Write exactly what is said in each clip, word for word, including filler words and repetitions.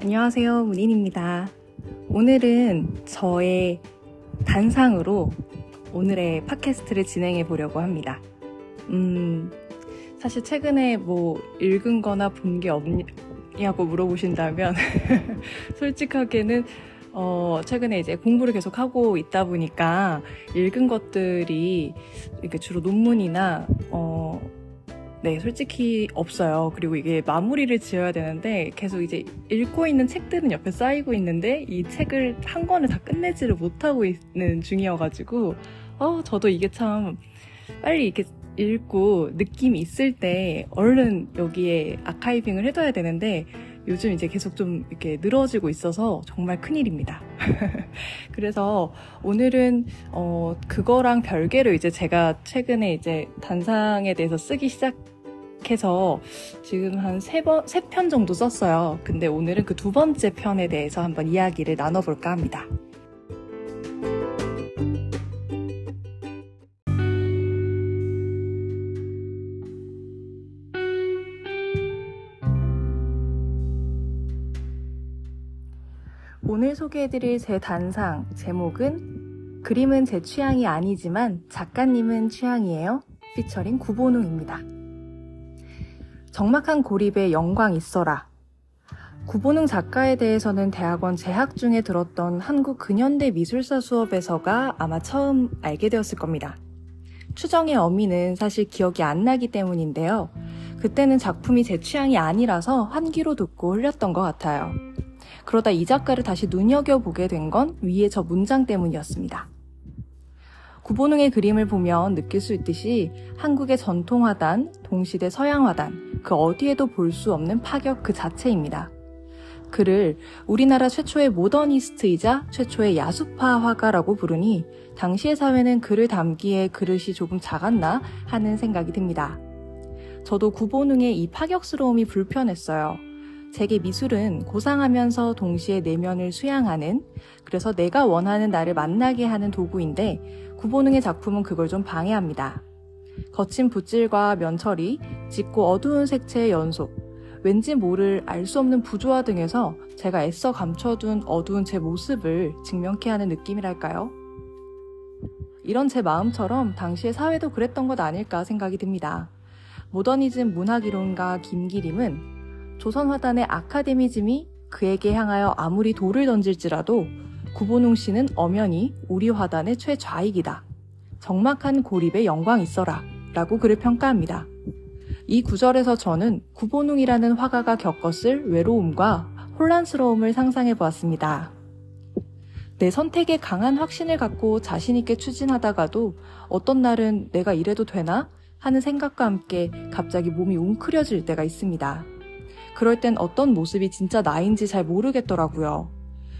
안녕하세요, 문인입니다. 오늘은 저의 단상으로 오늘의 팟캐스트를 진행해 보려고 합니다. 음, 사실 최근에 뭐 읽은 거나 본 게 없냐고 물어보신다면 솔직하게는 어, 최근에 이제 공부를 계속 하고 있다 보니까 읽은 것들이 이렇게 주로 논문이나, 어, 네, 솔직히 없어요. 그리고 이게 마무리를 지어야 되는데 계속 이제 읽고 있는 책들은 옆에 쌓이고 있는데 이 책을 한 권을 다 끝내지를 못하고 있는 중이어가지고, 어, 저도 이게 참 빨리 이렇게 읽고 느낌이 있을 때 얼른 여기에 아카이빙을 해둬야 되는데 요즘 이제 계속 좀 이렇게 늘어지고 있어서 정말 큰일입니다. 그래서 오늘은 어 그거랑 별개로 이제 제가 최근에 이제 단상에 대해서 쓰기 시작해서 지금 한 세 번, 세 편 정도 썼어요. 근데 오늘은 그 두 번째 편에 대해서 한번 이야기를 나눠볼까 합니다. 오늘 소개해드릴 제 단상, 제목은 그림은 제 취향이 아니지만 작가님은 취향이에요. 피처링 구본웅입니다. 적막한 고립에 영광 있어라. 구본웅 작가에 대해서는 대학원 재학 중에 들었던 한국 근현대 미술사 수업에서가 아마 처음 알게 되었을 겁니다. 추정의 어미는 사실 기억이 안 나기 때문인데요. 그때는 작품이 제 취향이 아니라서 한 귀로 듣고 흘렸던 것 같아요. 그러다 이 작가를 다시 눈여겨보게 된 건 위에 저 문장 때문이었습니다. 구본웅의 그림을 보면 느낄 수 있듯이 한국의 전통화단, 동시대 서양화단, 그 어디에도 볼 수 없는 파격 그 자체입니다. 그를 우리나라 최초의 모더니스트이자 최초의 야수파 화가라고 부르니 당시의 사회는 그를 담기에 그릇이 조금 작았나 하는 생각이 듭니다. 저도 구본웅의 이 파격스러움이 불편했어요. 제게 미술은 고상하면서 동시에 내면을 수양하는, 그래서 내가 원하는 나를 만나게 하는 도구인데 구본웅의 작품은 그걸 좀 방해합니다. 거친 붓질과 면처리, 짙고 어두운 색채의 연속, 왠지 모를 알 수 없는 부조화 등에서 제가 애써 감춰둔 어두운 제 모습을 직면케 하는 느낌이랄까요? 이런 제 마음처럼 당시의 사회도 그랬던 것 아닐까 생각이 듭니다. 모더니즘 문학이론가 김기림은 조선화단의 아카데미즘이 그에게 향하여 아무리 돌을 던질지라도 구본웅 씨는 엄연히 우리 화단의 최좌익이다. 적막한 고립에 영광 있어라 라고 그를 평가합니다. 이 구절에서 저는 구본웅이라는 화가가 겪었을 외로움과 혼란스러움을 상상해 보았습니다. 내 선택에 강한 확신을 갖고 자신있게 추진하다가도 어떤 날은 내가 이래도 되나 하는 생각과 함께 갑자기 몸이 웅크려질 때가 있습니다. 그럴 땐 어떤 모습이 진짜 나인지 잘 모르겠더라고요.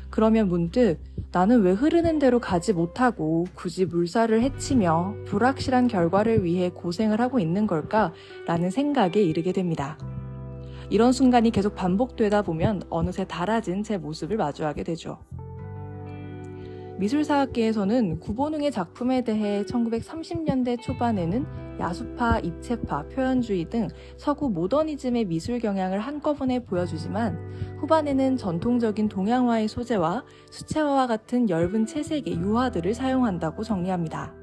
그러면 문득 나는 왜 흐르는 대로 가지 못하고 굳이 물살을 헤치며 불확실한 결과를 위해 고생을 하고 있는 걸까? 라는 생각에 이르게 됩니다. 이런 순간이 계속 반복되다 보면 어느새 닳아진 제 모습을 마주하게 되죠. 미술사학계에서는 구본웅의 작품에 대해 천구백삼십 년대 초반에는 야수파, 입체파, 표현주의 등 서구 모더니즘의 미술 경향을 한꺼번에 보여주지만 후반에는 전통적인 동양화의 소재와 수채화와 같은 엷은 채색의 유화들을 사용한다고 정리합니다.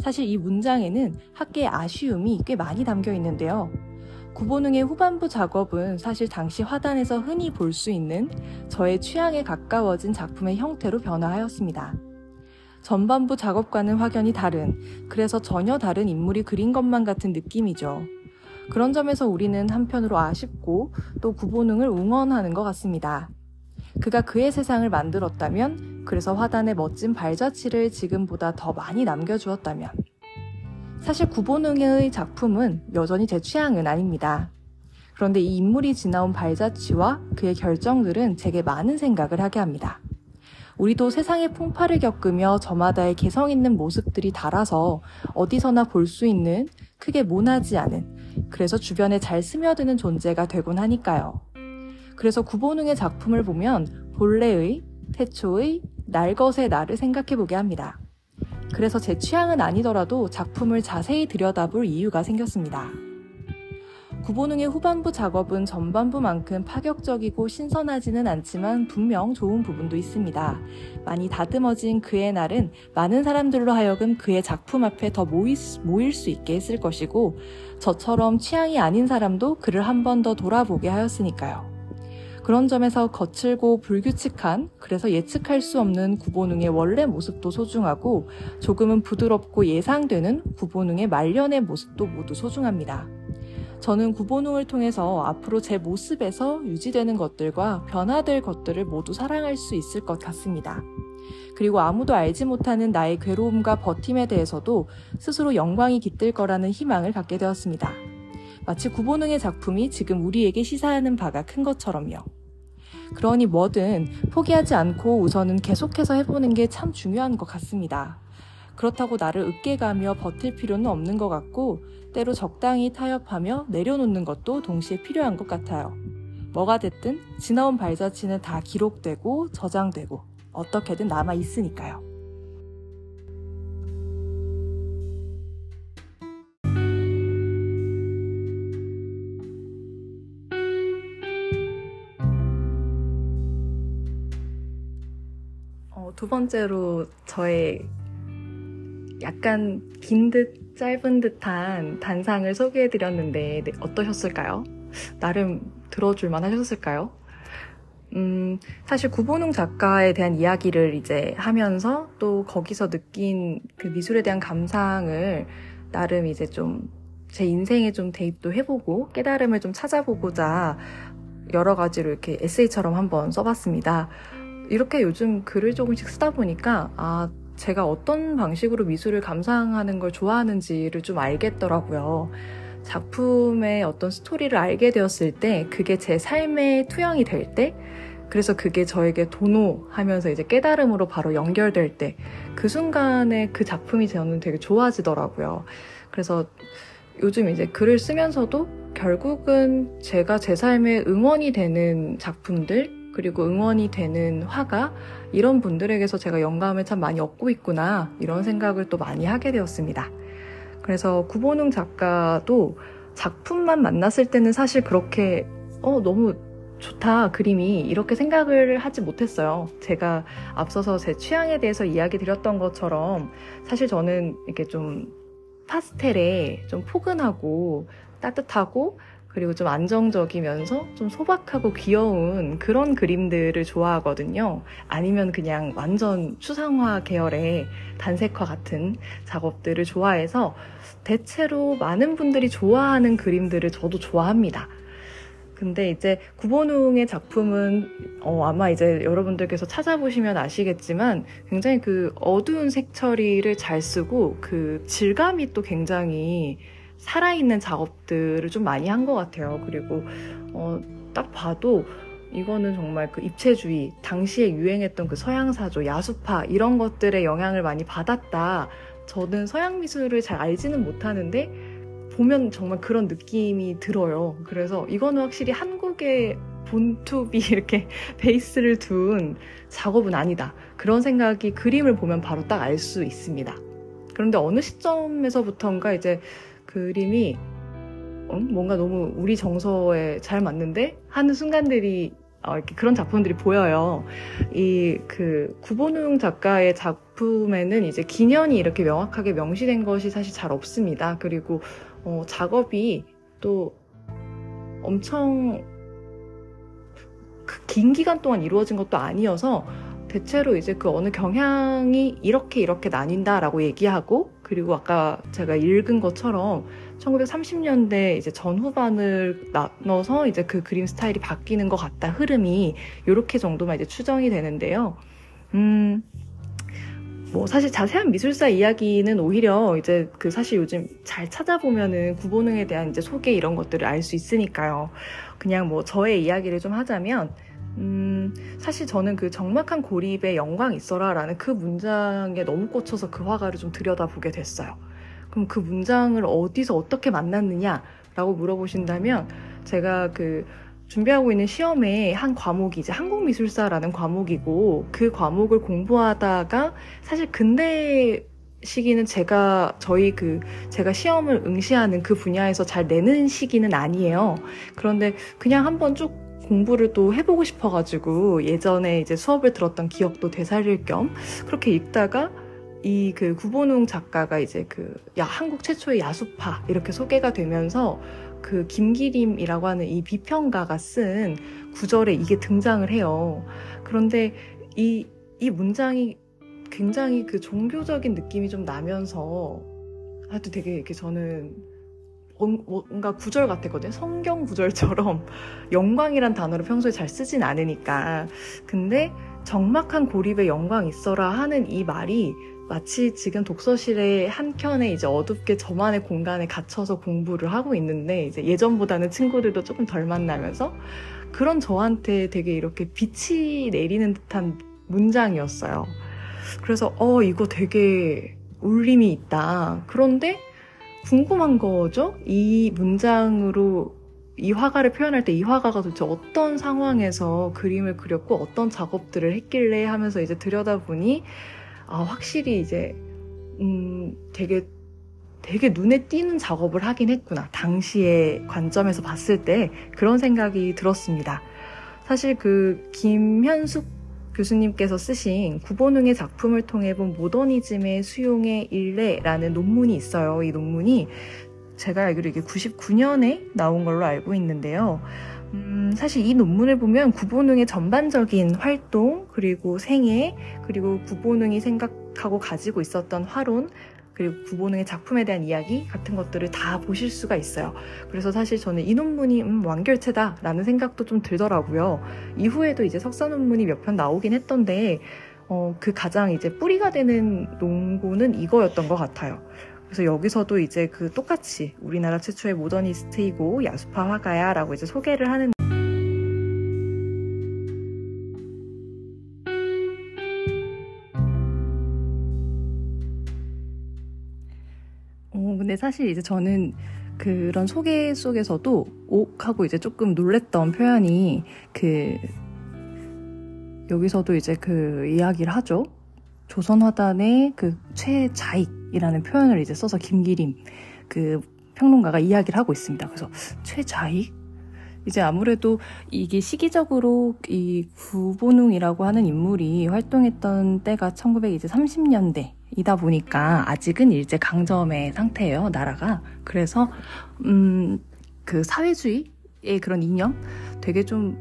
사실 이 문장에는 학계의 아쉬움이 꽤 많이 담겨 있는데요. 구본웅의 후반부 작업은 사실 당시 화단에서 흔히 볼 수 있는 저의 취향에 가까워진 작품의 형태로 변화하였습니다. 전반부 작업과는 확연히 다른, 그래서 전혀 다른 인물이 그린 것만 같은 느낌이죠. 그런 점에서 우리는 한편으로 아쉽고 또 구본웅을 응원하는 것 같습니다. 그가 그의 세상을 만들었다면, 그래서 화단의 멋진 발자취를 지금보다 더 많이 남겨주었다면. 사실 구본웅의 작품은 여전히 제 취향은 아닙니다. 그런데 이 인물이 지나온 발자취와 그의 결정들은 제게 많은 생각을 하게 합니다. 우리도 세상의 풍파를 겪으며 저마다의 개성 있는 모습들이 달아서 어디서나 볼 수 있는, 크게 모나지 않은, 그래서 주변에 잘 스며드는 존재가 되곤 하니까요. 그래서 구본웅의 작품을 보면 본래의, 태초의, 날것의 나를 생각해보게 합니다. 그래서 제 취향은 아니더라도 작품을 자세히 들여다볼 이유가 생겼습니다. 구본웅의 후반부 작업은 전반부만큼 파격적이고 신선하지는 않지만 분명 좋은 부분도 있습니다. 많이 다듬어진 그의 날은 많은 사람들로 하여금 그의 작품 앞에 더 모일, 모일 수 있게 했을 것이고, 저처럼 취향이 아닌 사람도 그를 한 번 더 돌아보게 하였으니까요. 그런 점에서 거칠고 불규칙한, 그래서 예측할 수 없는 구본웅의 원래 모습도 소중하고, 조금은 부드럽고 예상되는 구본웅의 말년의 모습도 모두 소중합니다. 저는 구본웅을 통해서 앞으로 제 모습에서 유지되는 것들과 변화될 것들을 모두 사랑할 수 있을 것 같습니다. 그리고 아무도 알지 못하는 나의 괴로움과 버팀에 대해서도 스스로 영광이 깃들 거라는 희망을 갖게 되었습니다. 마치 구본웅의 작품이 지금 우리에게 시사하는 바가 큰 것처럼요. 그러니 뭐든 포기하지 않고 우선은 계속해서 해보는 게 참 중요한 것 같습니다. 그렇다고 나를 으깨가며 버틸 필요는 없는 것 같고, 때로 적당히 타협하며 내려놓는 것도 동시에 필요한 것 같아요. 뭐가 됐든 지나온 발자취는 다 기록되고 저장되고 어떻게든 남아 있으니까요. 두 번째로 저의 약간 긴 듯 짧은 듯한 단상을 소개해드렸는데 네, 어떠셨을까요? 나름 들어줄만 하셨을까요? 음, 사실 구본웅 작가에 대한 이야기를 이제 하면서 또 거기서 느낀 그 미술에 대한 감상을 나름 이제 좀 제 인생에 좀 대입도 해보고 깨달음을 좀 찾아보고자 여러 가지로 이렇게 에세이처럼 한번 써봤습니다. 이렇게 요즘 글을 조금씩 쓰다 보니까 아, 제가 어떤 방식으로 미술을 감상하는 걸 좋아하는지를 좀 알겠더라고요. 작품의 어떤 스토리를 알게 되었을 때, 그게 제 삶의 투영이 될 때, 그래서 그게 저에게 도노하면서 이제 깨달음으로 바로 연결될 때, 그 순간에 그 작품이 저는 되게 좋아지더라고요. 그래서 요즘 이제 글을 쓰면서도 결국은 제가 제 삶에 응원이 되는 작품들, 그리고 응원이 되는 화가, 이런 분들에게서 제가 영감을 참 많이 얻고 있구나, 이런 생각을 또 많이 하게 되었습니다. 그래서 구본웅 작가도 작품만 만났을 때는 사실 그렇게 어 너무 좋다 그림이, 이렇게 생각을 하지 못했어요. 제가 앞서서 제 취향에 대해서 이야기 드렸던 것처럼 사실 저는 이렇게 좀 파스텔에 좀 포근하고 따뜻하고 그리고 좀 안정적이면서 좀 소박하고 귀여운 그런 그림들을 좋아하거든요. 아니면 그냥 완전 추상화 계열의 단색화 같은 작업들을 좋아해서 대체로 많은 분들이 좋아하는 그림들을 저도 좋아합니다. 근데 이제 구본웅의 작품은 어, 아마 이제 여러분들께서 찾아보시면 아시겠지만 굉장히 그 어두운 색처리를 잘 쓰고 그 질감이 또 굉장히 살아있는 작업들을 좀 많이 한 것 같아요. 그리고 어, 딱 봐도 이거는 정말 그 입체주의, 당시에 유행했던 그 서양사조, 야수파 이런 것들의 영향을 많이 받았다. 저는 서양 미술을 잘 알지는 못하는데 보면 정말 그런 느낌이 들어요. 그래서 이거는 확실히 한국의 본투비 이렇게 베이스를 둔 작업은 아니다. 그런 생각이 그림을 보면 바로 딱 알 수 있습니다. 그런데 어느 시점에서부턴가 이제 그림이 뭔가 너무 우리 정서에 잘 맞는데 하는 순간들이 어, 이렇게 그런 작품들이 보여요. 이 그 구본웅 작가의 작품에는 이제 기년이 이렇게 명확하게 명시된 것이 사실 잘 없습니다. 그리고 어, 작업이 또 엄청 그 긴 기간 동안 이루어진 것도 아니어서 대체로 이제 그 어느 경향이 이렇게 이렇게 나뉜다라고 얘기하고, 그리고 아까 제가 읽은 것처럼 천구백삼십 년대 이제 전후반을 나눠서 이제 그 그림 스타일이 바뀌는 것 같다, 흐름이 이렇게 정도만 이제 추정이 되는데요. 음, 뭐 사실 자세한 미술사 이야기는 오히려 이제 그 사실 요즘 잘 찾아보면은 구본웅에 대한 이제 소개 이런 것들을 알 수 있으니까요. 그냥 뭐 저의 이야기를 좀 하자면. 음, 사실 저는 그 적막한 고립에 영광 있어라 라는 그 문장에 너무 꽂혀서 그 화가를 좀 들여다보게 됐어요. 그럼 그 문장을 어디서 어떻게 만났느냐 라고 물어보신다면, 제가 그 준비하고 있는 시험의 한 과목이 이제 한국미술사라는 과목이고, 그 과목을 공부하다가 사실 근대 시기는 제가 저희 그 제가 시험을 응시하는 그 분야에서 잘 내는 시기는 아니에요. 그런데 그냥 한번 쭉 공부를 또 해보고 싶어가지고 예전에 이제 수업을 들었던 기억도 되살릴 겸 그렇게 읽다가 이 그 구본웅 작가가 이제 그 야 한국 최초의 야수파 이렇게 소개가 되면서 그 김기림이라고 하는 이 비평가가 쓴 구절에 이게 등장을 해요. 그런데 이 이 문장이 굉장히 그 종교적인 느낌이 좀 나면서 하여튼 되게 이렇게 저는 뭔가 구절 같았거든요. 성경 구절처럼 영광이란 단어를 평소에 잘 쓰진 않으니까. 근데 적막한 고립에 영광 있어라 하는 이 말이 마치 지금 독서실의 한켠에 이제 어둡게 저만의 공간에 갇혀서 공부를 하고 있는데 이제 예전보다는 친구들도 조금 덜 만나면서 그런 저한테 되게 이렇게 빛이 내리는 듯한 문장이었어요. 그래서 어 이거 되게 울림이 있다. 그런데 궁금한 거죠. 이 문장으로 이 화가를 표현할 때 이 화가가 도대체 어떤 상황에서 그림을 그렸고 어떤 작업들을 했길래 하면서 이제 들여다보니 아 확실히 이제 음 되게 되게 눈에 띄는 작업을 하긴 했구나. 당시의 관점에서 봤을 때 그런 생각이 들었습니다. 사실 그 김현숙 교수님께서 쓰신 구본웅의 작품을 통해 본 모더니즘의 수용의 일례라는 논문이 있어요. 이 논문이 제가 알기로 이게 구십구 년에 나온 걸로 알고 있는데요. 음, 사실 이 논문을 보면 구본웅의 전반적인 활동, 그리고 생애, 그리고 구본웅이 생각하고 가지고 있었던 화론, 그리고 구본웅의 작품에 대한 이야기 같은 것들을 다 보실 수가 있어요. 그래서 사실 저는 이 논문이 음, 완결체다라는 생각도 좀 들더라고요. 이후에도 이제 석사 논문이 몇 편 나오긴 했던데 어, 그 가장 이제 뿌리가 되는 논고는 이거였던 것 같아요. 그래서 여기서도 이제 그 똑같이 우리나라 최초의 모더니스트이고 야수파 화가야라고 이제 소개를 하는. 근데 사실 이제 저는 그런 소개 속에서도 옥하고 이제 조금 놀랬던 표현이 그 여기서도 이제 그 이야기를 하죠. 조선화단의 그 최자익이라는 표현을 이제 써서 김기림 그 평론가가 이야기를 하고 있습니다. 그래서 최자익? 이제 아무래도 이게 시기적으로 이 구본웅이라고 하는 인물이 활동했던 때가 천구백삼십 년대 이다 보니까 아직은 일제강점의 상태예요, 나라가. 그래서 음, 그 사회주의의 그런 이념 되게 좀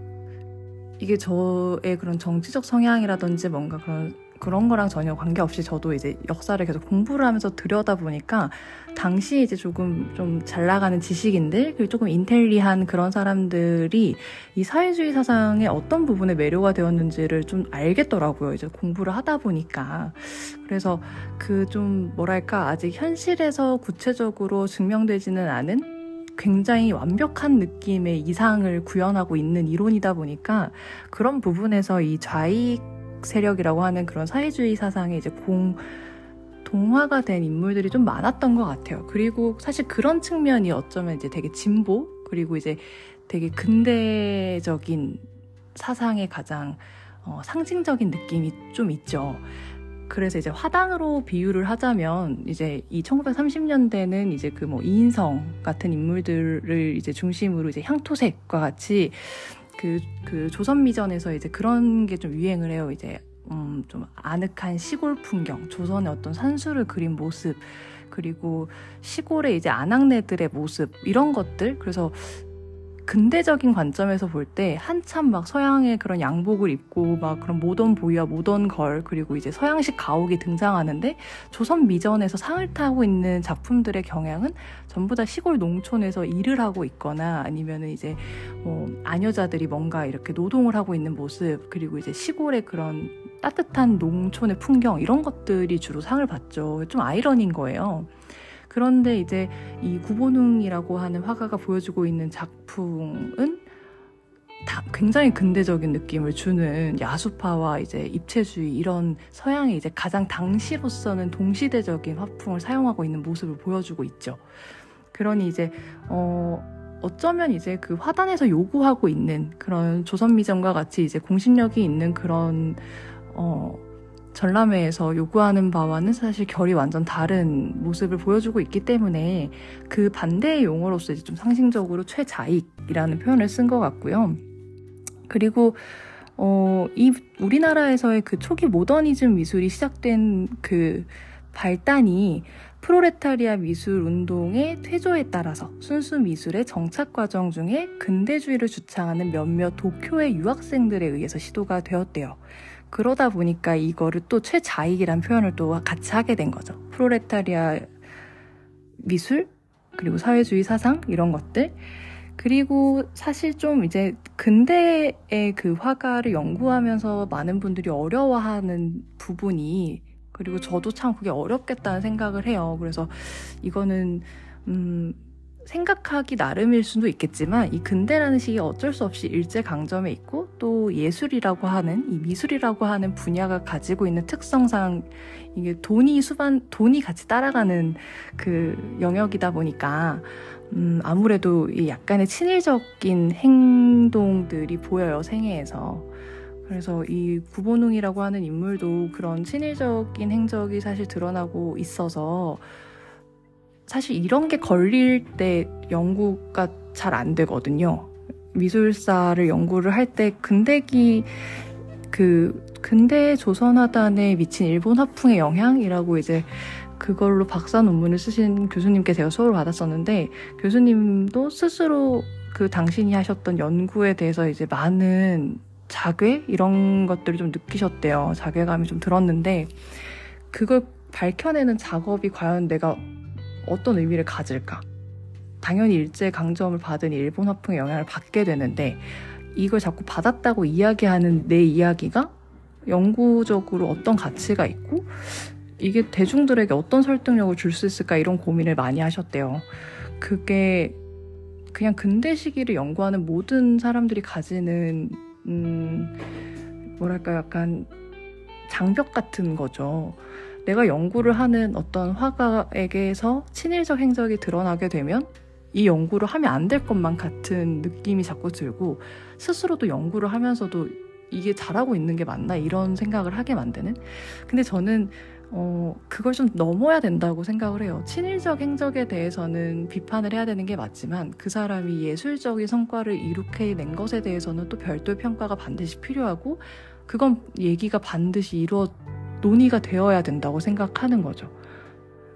이게 저의 그런 정치적 성향이라든지 뭔가 그런 그런 거랑 전혀 관계없이 저도 이제 역사를 계속 공부를 하면서 들여다보니까 당시 이제 조금 좀 잘 나가는 지식인들 그리고 조금 인텔리한 그런 사람들이 이 사회주의 사상의 어떤 부분에 매료가 되었는지를 좀 알겠더라고요. 이제 공부를 하다 보니까. 그래서 그 좀 뭐랄까 아직 현실에서 구체적으로 증명되지는 않은 굉장히 완벽한 느낌의 이상을 구현하고 있는 이론이다 보니까 그런 부분에서 이 좌익 세력이라고 하는 그런 사회주의 사상에 이제 공, 동화가 된 인물들이 좀 많았던 것 같아요. 그리고 사실 그런 측면이 어쩌면 이제 되게 진보, 그리고 이제 되게 근대적인 사상의 가장 어, 상징적인 느낌이 좀 있죠. 그래서 이제 화단으로 비유를 하자면 이제 이 천구백삼십 년대는 이제 그 뭐 이인성 같은 인물들을 이제 중심으로 이제 향토색과 같이 그, 그 조선미전에서 이제 그런 게 좀 유행을 해요. 이제 음, 좀 아늑한 시골 풍경, 조선의 어떤 산수를 그린 모습, 그리고 시골의 이제 아낙네들의 모습 이런 것들. 그래서 근대적인 관점에서 볼 때 한참 막 서양의 그런 양복을 입고 막 그런 모던 보이와 모던 걸 그리고 이제 서양식 가옥이 등장하는데 조선 미전에서 상을 타고 있는 작품들의 경향은 전부 다 시골 농촌에서 일을 하고 있거나 아니면은 이제 뭐 아녀자들이 뭔가 이렇게 노동을 하고 있는 모습 그리고 이제 시골의 그런 따뜻한 농촌의 풍경 이런 것들이 주로 상을 받죠. 좀 아이러니인 거예요. 그런데 이제 이 구본웅이라고 하는 화가가 보여주고 있는 작품은 다 굉장히 근대적인 느낌을 주는 야수파와 이제 입체주의 이런 서양의 이제 가장 당시로서는 동시대적인 화풍을 사용하고 있는 모습을 보여주고 있죠. 그러니 이제 어 어쩌면 이제 그 화단에서 요구하고 있는 그런 조선미전과 같이 이제 공신력이 있는 그런 어 전람회에서 요구하는 바와는 사실 결이 완전 다른 모습을 보여주고 있기 때문에 그 반대의 용어로서 이제 좀 상징적으로 최자익이라는 표현을 쓴 것 같고요. 그리고 어, 이 우리나라에서의 그 초기 모더니즘 미술이 시작된 그 발단이 프로레타리아 미술 운동의 퇴조에 따라서 순수 미술의 정착 과정 중에 근대주의를 주창하는 몇몇 도쿄의 유학생들에 의해서 시도가 되었대요. 그러다 보니까 이거를 또 최자익이란 표현을 또 같이 하게 된 거죠. 프로레타리아 미술, 그리고 사회주의 사상, 이런 것들. 그리고 사실 좀 이제 근대의 그 화가를 연구하면서 많은 분들이 어려워하는 부분이, 그리고 저도 참 그게 어렵겠다는 생각을 해요. 그래서 이거는 음, 생각하기 나름일 수도 있겠지만 이 근대라는 식이 어쩔 수 없이 일제강점에 있고 또 예술이라고 하는, 이 미술이라고 하는 분야가 가지고 있는 특성상 이게 돈이 수반, 돈이 같이 따라가는 그 영역이다 보니까 음, 아무래도 이 약간의 친일적인 행동들이 보여요, 생애에서. 그래서 이 구본웅이라고 하는 인물도 그런 친일적인 행적이 사실 드러나고 있어서 사실 이런 게 걸릴 때 연구가 잘 안 되거든요. 미술사를 연구를 할 때 근대기 그 근대 조선 하단에 미친 일본 화풍의 영향이라고 이제 그걸로 박사 논문을 쓰신 교수님께 제가 수업을 받았었는데, 교수님도 스스로 그 당신이 하셨던 연구에 대해서 이제 많은 자괴? 이런 것들을 좀 느끼셨대요. 자괴감이 좀 들었는데 그걸 밝혀내는 작업이 과연 내가 어떤 의미를 가질까? 당연히 일제강점을 받은 일본 화풍의 영향을 받게 되는데 이걸 자꾸 받았다고 이야기하는 내 이야기가 영구적으로 어떤 가치가 있고 이게 대중들에게 어떤 설득력을 줄 수 있을까, 이런 고민을 많이 하셨대요. 그게 그냥 근대 시기를 연구하는 모든 사람들이 가지는 음, 뭐랄까 약간 장벽 같은 거죠. 내가 연구를 하는 어떤 화가에게서 친일적 행적이 드러나게 되면 이 연구를 하면 안 될 것만 같은 느낌이 자꾸 들고, 스스로도 연구를 하면서도 이게 잘하고 있는 게 맞나 이런 생각을 하게 만드는. 근데 저는 어, 그걸 좀 넘어야 된다고 생각을 해요. 친일적 행적에 대해서는 비판을 해야 되는 게 맞지만 그 사람이 예술적인 성과를 이룩해낸 것에 대해서는 또 별도의 평가가 반드시 필요하고, 그건 얘기가 반드시 이루어 논의가 되어야 된다고 생각하는 거죠.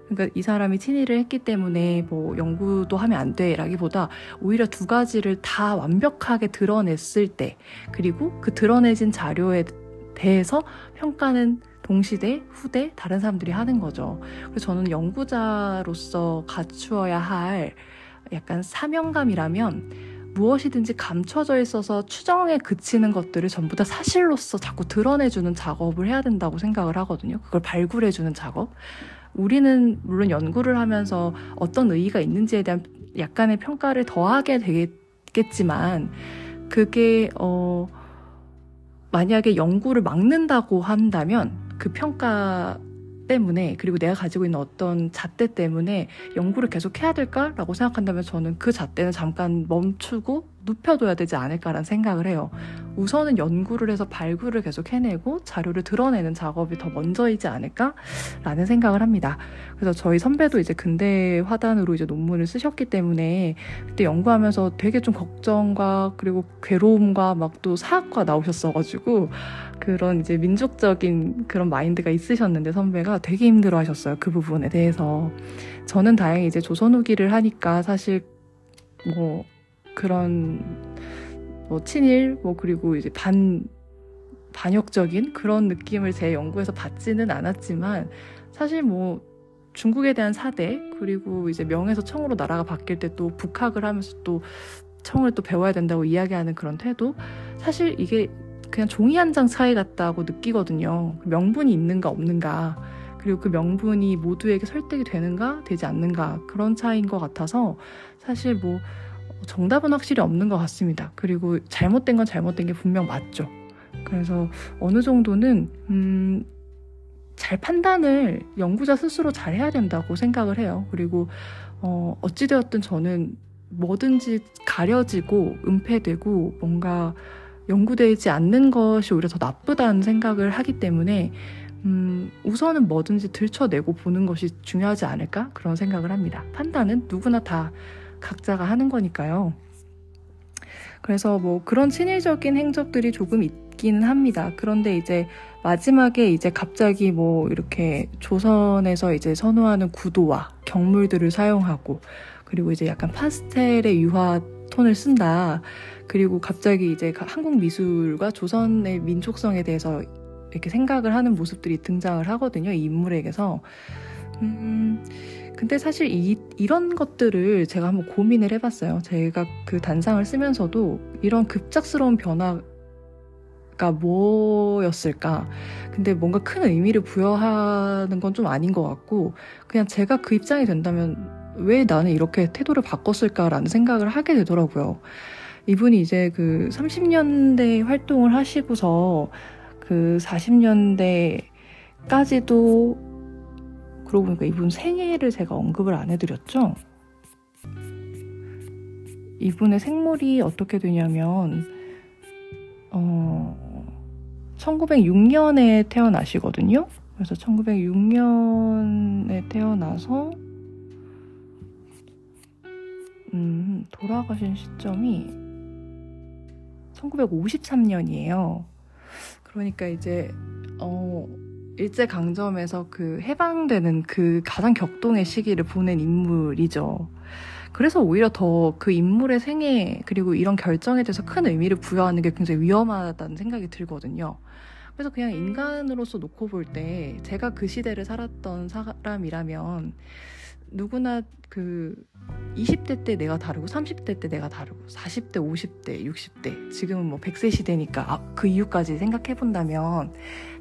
그러니까 이 사람이 친일을 했기 때문에 뭐 연구도 하면 안 돼라기보다 오히려 두 가지를 다 완벽하게 드러냈을 때, 그리고 그 드러내진 자료에 대해서 평가는 동시대, 후대, 다른 사람들이 하는 거죠. 그래서 저는 연구자로서 갖추어야 할 약간 사명감이라면 무엇이든지 감춰져 있어서 추정에 그치는 것들을 전부 다 사실로서 자꾸 드러내주는 작업을 해야 된다고 생각을 하거든요. 그걸 발굴해주는 작업. 우리는 물론 연구를 하면서 어떤 의의가 있는지에 대한 약간의 평가를 더하게 되겠지만 그게 어 만약에 연구를 막는다고 한다면 그 평가 때문에, 그리고 내가 가지고 있는 어떤 잣대 때문에 연구를 계속 해야 될까라고 생각한다면 저는 그 잣대는 잠깐 멈추고 눕혀둬야 되지 않을까라는 생각을 해요. 우선은 연구를 해서 발굴을 계속 해내고 자료를 드러내는 작업이 더 먼저이지 않을까라는 생각을 합니다. 그래서 저희 선배도 이제 근대 화단으로 이제 논문을 쓰셨기 때문에 그때 연구하면서 되게 좀 걱정과 그리고 괴로움과 막 또 사학과 나오셨어가지고 그런 이제 민족적인 그런 마인드가 있으셨는데 선배가 되게 힘들어 하셨어요, 그 부분에 대해서. 저는 다행히 이제 조선 후기를 하니까 사실 뭐 그런 뭐 친일 뭐 그리고 이제 반 반역적인 그런 느낌을 제 연구에서 받지는 않았지만 사실 뭐 중국에 대한 사대, 그리고 이제 명에서 청으로 나라가 바뀔 때 또 북학을 하면서 또 청을 또 배워야 된다고 이야기하는 그런 태도, 사실 이게 그냥 종이 한 장 차이 같다고 느끼거든요. 명분이 있는가 없는가, 그리고 그 명분이 모두에게 설득이 되는가 되지 않는가, 그런 차이인 것 같아서 사실 뭐 정답은 확실히 없는 것 같습니다. 그리고 잘못된 건 잘못된 게 분명 맞죠. 그래서 어느 정도는 음, 잘 판단을 연구자 스스로 잘 해야 된다고 생각을 해요. 그리고 어, 어찌되었든 저는 뭐든지 가려지고 은폐되고 뭔가 연구되지 않는 것이 오히려 더 나쁘다는 생각을 하기 때문에 음, 우선은 뭐든지 들춰내고 보는 것이 중요하지 않을까 그런 생각을 합니다. 판단은 누구나 다 각자가 하는 거니까요. 그래서 뭐 그런 친일적인 행적들이 조금 있기는 합니다. 그런데 이제 마지막에 이제 갑자기 뭐 이렇게 조선에서 이제 선호하는 구도와 경물들을 사용하고 그리고 이제 약간 파스텔의 유화 톤을 쓴다. 그리고 갑자기 이제 한국 미술과 조선의 민족성에 대해서 이렇게 생각을 하는 모습들이 등장을 하거든요. 이 인물에게서. 음, 근데 사실 이, 이런 것들을 제가 한번 고민을 해봤어요. 제가 그 단상을 쓰면서도 이런 급작스러운 변화가 뭐였을까. 근데 뭔가 큰 의미를 부여하는 건 좀 아닌 것 같고 그냥 제가 그 입장이 된다면 왜 나는 이렇게 태도를 바꿨을까라는 생각을 하게 되더라고요. 이분이 이제 그 삼십 년대 활동을 하시고서 그 사십 년대까지도 그러고 보니까 이분 생애를 제가 언급을 안 해드렸죠. 이분의 생몰이 어떻게 되냐면 어, 천구백육 년에 태어나시거든요. 그래서 천구백육 년에 태어나서 음, 돌아가신 시점이 천구백오십삼 년이에요. 그러니까 이제 어, 일제강점에서 그 해방되는 그 가장 격동의 시기를 보낸 인물이죠. 그래서 오히려 더 그 인물의 생애 그리고 이런 결정에 대해서 큰 의미를 부여하는 게 굉장히 위험하다는 생각이 들거든요. 그래서 그냥 인간으로서 놓고 볼 때 제가 그 시대를 살았던 사람이라면 누구나 그 이십 대 때 내가 다르고 삼십 대 때 내가 다르고 사십 대, 오십 대, 육십 대 지금은 뭐 백 세 시대니까 아, 그 이유까지 생각해본다면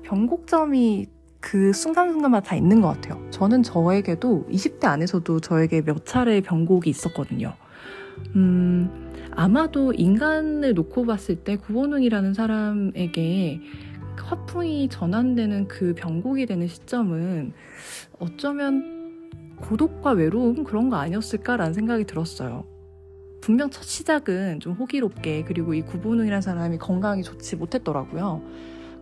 변곡점이 그 순간순간마다 다 있는 것 같아요. 저는 저에게도 이십 대 안에서도 저에게 몇 차례의 변곡이 있었거든요. 음, 아마도 인간을 놓고 봤을 때 구본웅이라는 사람에게 화풍이 전환되는 그 변곡이 되는 시점은 어쩌면 고독과 외로움 그런 거 아니었을까라는 생각이 들었어요. 분명 첫 시작은 좀 호기롭게 그리고 이 구본웅이라는 사람이 건강이 좋지 못했더라고요.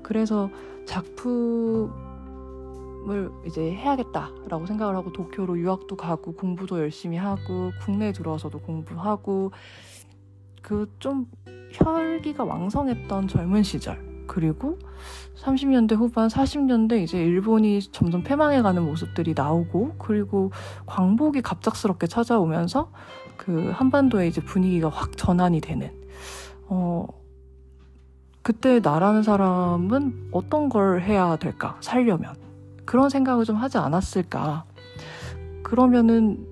그래서 작품을 이제 해야겠다라고 생각을 하고 도쿄로 유학도 가고 공부도 열심히 하고 국내에 들어와서도 공부하고 그 좀 혈기가 왕성했던 젊은 시절 그리고 삼십 년대 후반, 사십 년대 이제 일본이 점점 패망해가는 모습들이 나오고 그리고 광복이 갑작스럽게 찾아오면서 그 한반도의 이제 분위기가 확 전환이 되는 어 그때 나라는 사람은 어떤 걸 해야 될까? 살려면 그런 생각을 좀 하지 않았을까? 그러면은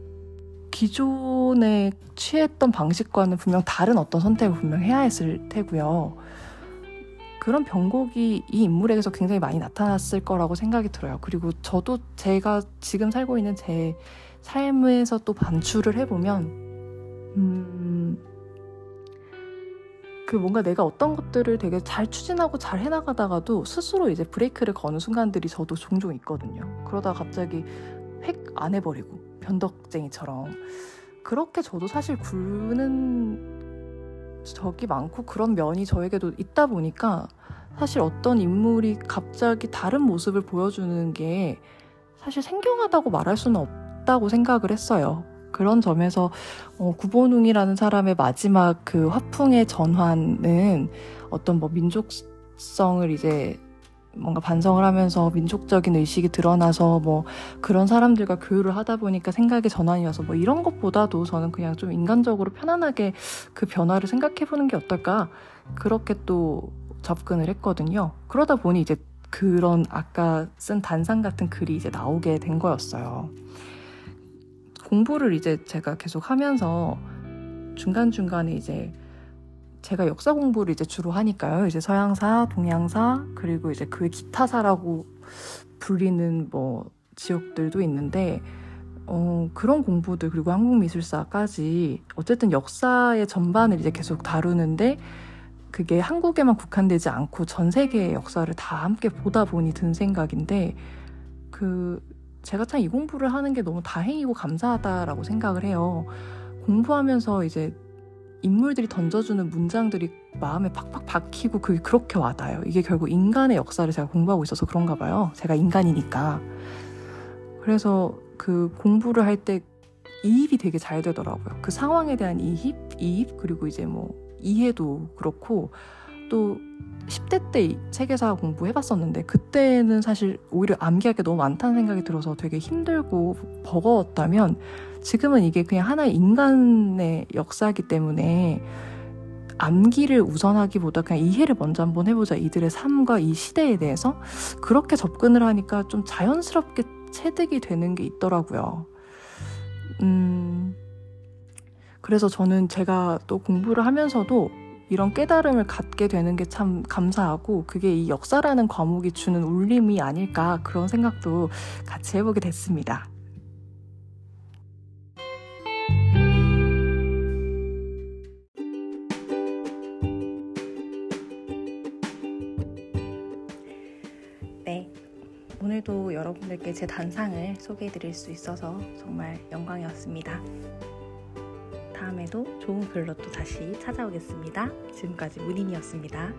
기존에 취했던 방식과는 분명 다른 어떤 선택을 분명 해야 했을 테고요. 그런 변곡이 이 인물에게서 굉장히 많이 나타났을 거라고 생각이 들어요. 그리고 저도 제가 지금 살고 있는 제 삶에서 또 반추를 해보면 음, 그 뭔가 내가 어떤 것들을 되게 잘 추진하고 잘 해나가다가도 스스로 이제 브레이크를 거는 순간들이 저도 종종 있거든요. 그러다 갑자기 획 안 해버리고 변덕쟁이처럼 그렇게 저도 사실 굴는 적이 많고 그런 면이 저에게도 있다 보니까 사실 어떤 인물이 갑자기 다른 모습을 보여주는 게 사실 생경하다고 말할 수는 없다고 생각을 했어요. 그런 점에서 어, 구본웅이라는 사람의 마지막 그 화풍의 전환은 어떤 뭐 민족성을 이제 뭔가 반성을 하면서 민족적인 의식이 드러나서 뭐 그런 사람들과 교류를 하다 보니까 생각의 전환이어서 뭐 이런 것보다도 저는 그냥 좀 인간적으로 편안하게 그 변화를 생각해보는 게 어떨까 그렇게 또 접근을 했거든요. 그러다 보니 이제 그런 아까 쓴 단상 같은 글이 이제 나오게 된 거였어요. 공부를 이제 제가 계속 하면서 중간중간에 이제 제가 역사 공부를 이제 주로 하니까요. 이제 서양사, 동양사, 그리고 이제 그의 기타사라고 불리는 뭐 지역들도 있는데, 어, 그런 공부들, 그리고 한국미술사까지 어쨌든 역사의 전반을 이제 계속 다루는데, 그게 한국에만 국한되지 않고 전 세계의 역사를 다 함께 보다 보니 든 생각인데, 그, 제가 참 이 공부를 하는 게 너무 다행이고 감사하다라고 생각을 해요. 공부하면서 이제 인물들이 던져주는 문장들이 마음에 팍팍 박히고 그게 그렇게 와닿아요. 이게 결국 인간의 역사를 제가 공부하고 있어서 그런가 봐요. 제가 인간이니까. 그래서 그 공부를 할 때 이입이 되게 잘 되더라고요. 그 상황에 대한 이입, 이입 그리고 이제 뭐 이해도 그렇고, 또 십 대 때 세계사 공부해봤었는데 그때는 사실 오히려 암기할 게 너무 많다는 생각이 들어서 되게 힘들고 버거웠다면, 지금은 이게 그냥 하나의 인간의 역사이기 때문에 암기를 우선하기보다 그냥 이해를 먼저 한번 해보자, 이들의 삶과 이 시대에 대해서 그렇게 접근을 하니까 좀 자연스럽게 체득이 되는 게 있더라고요. 음, 그래서 저는 제가 또 공부를 하면서도 이런 깨달음을 갖게 되는 게 참 감사하고, 그게 이 역사라는 과목이 주는 울림이 아닐까, 그런 생각도 같이 해보게 됐습니다. 네, 오늘도 여러분들께 제 단상을 소개해드릴 수 있어서 정말 영광이었습니다. 다음에도 좋은 글로 또 다시 찾아오겠습니다. 지금까지 문인이었습니다.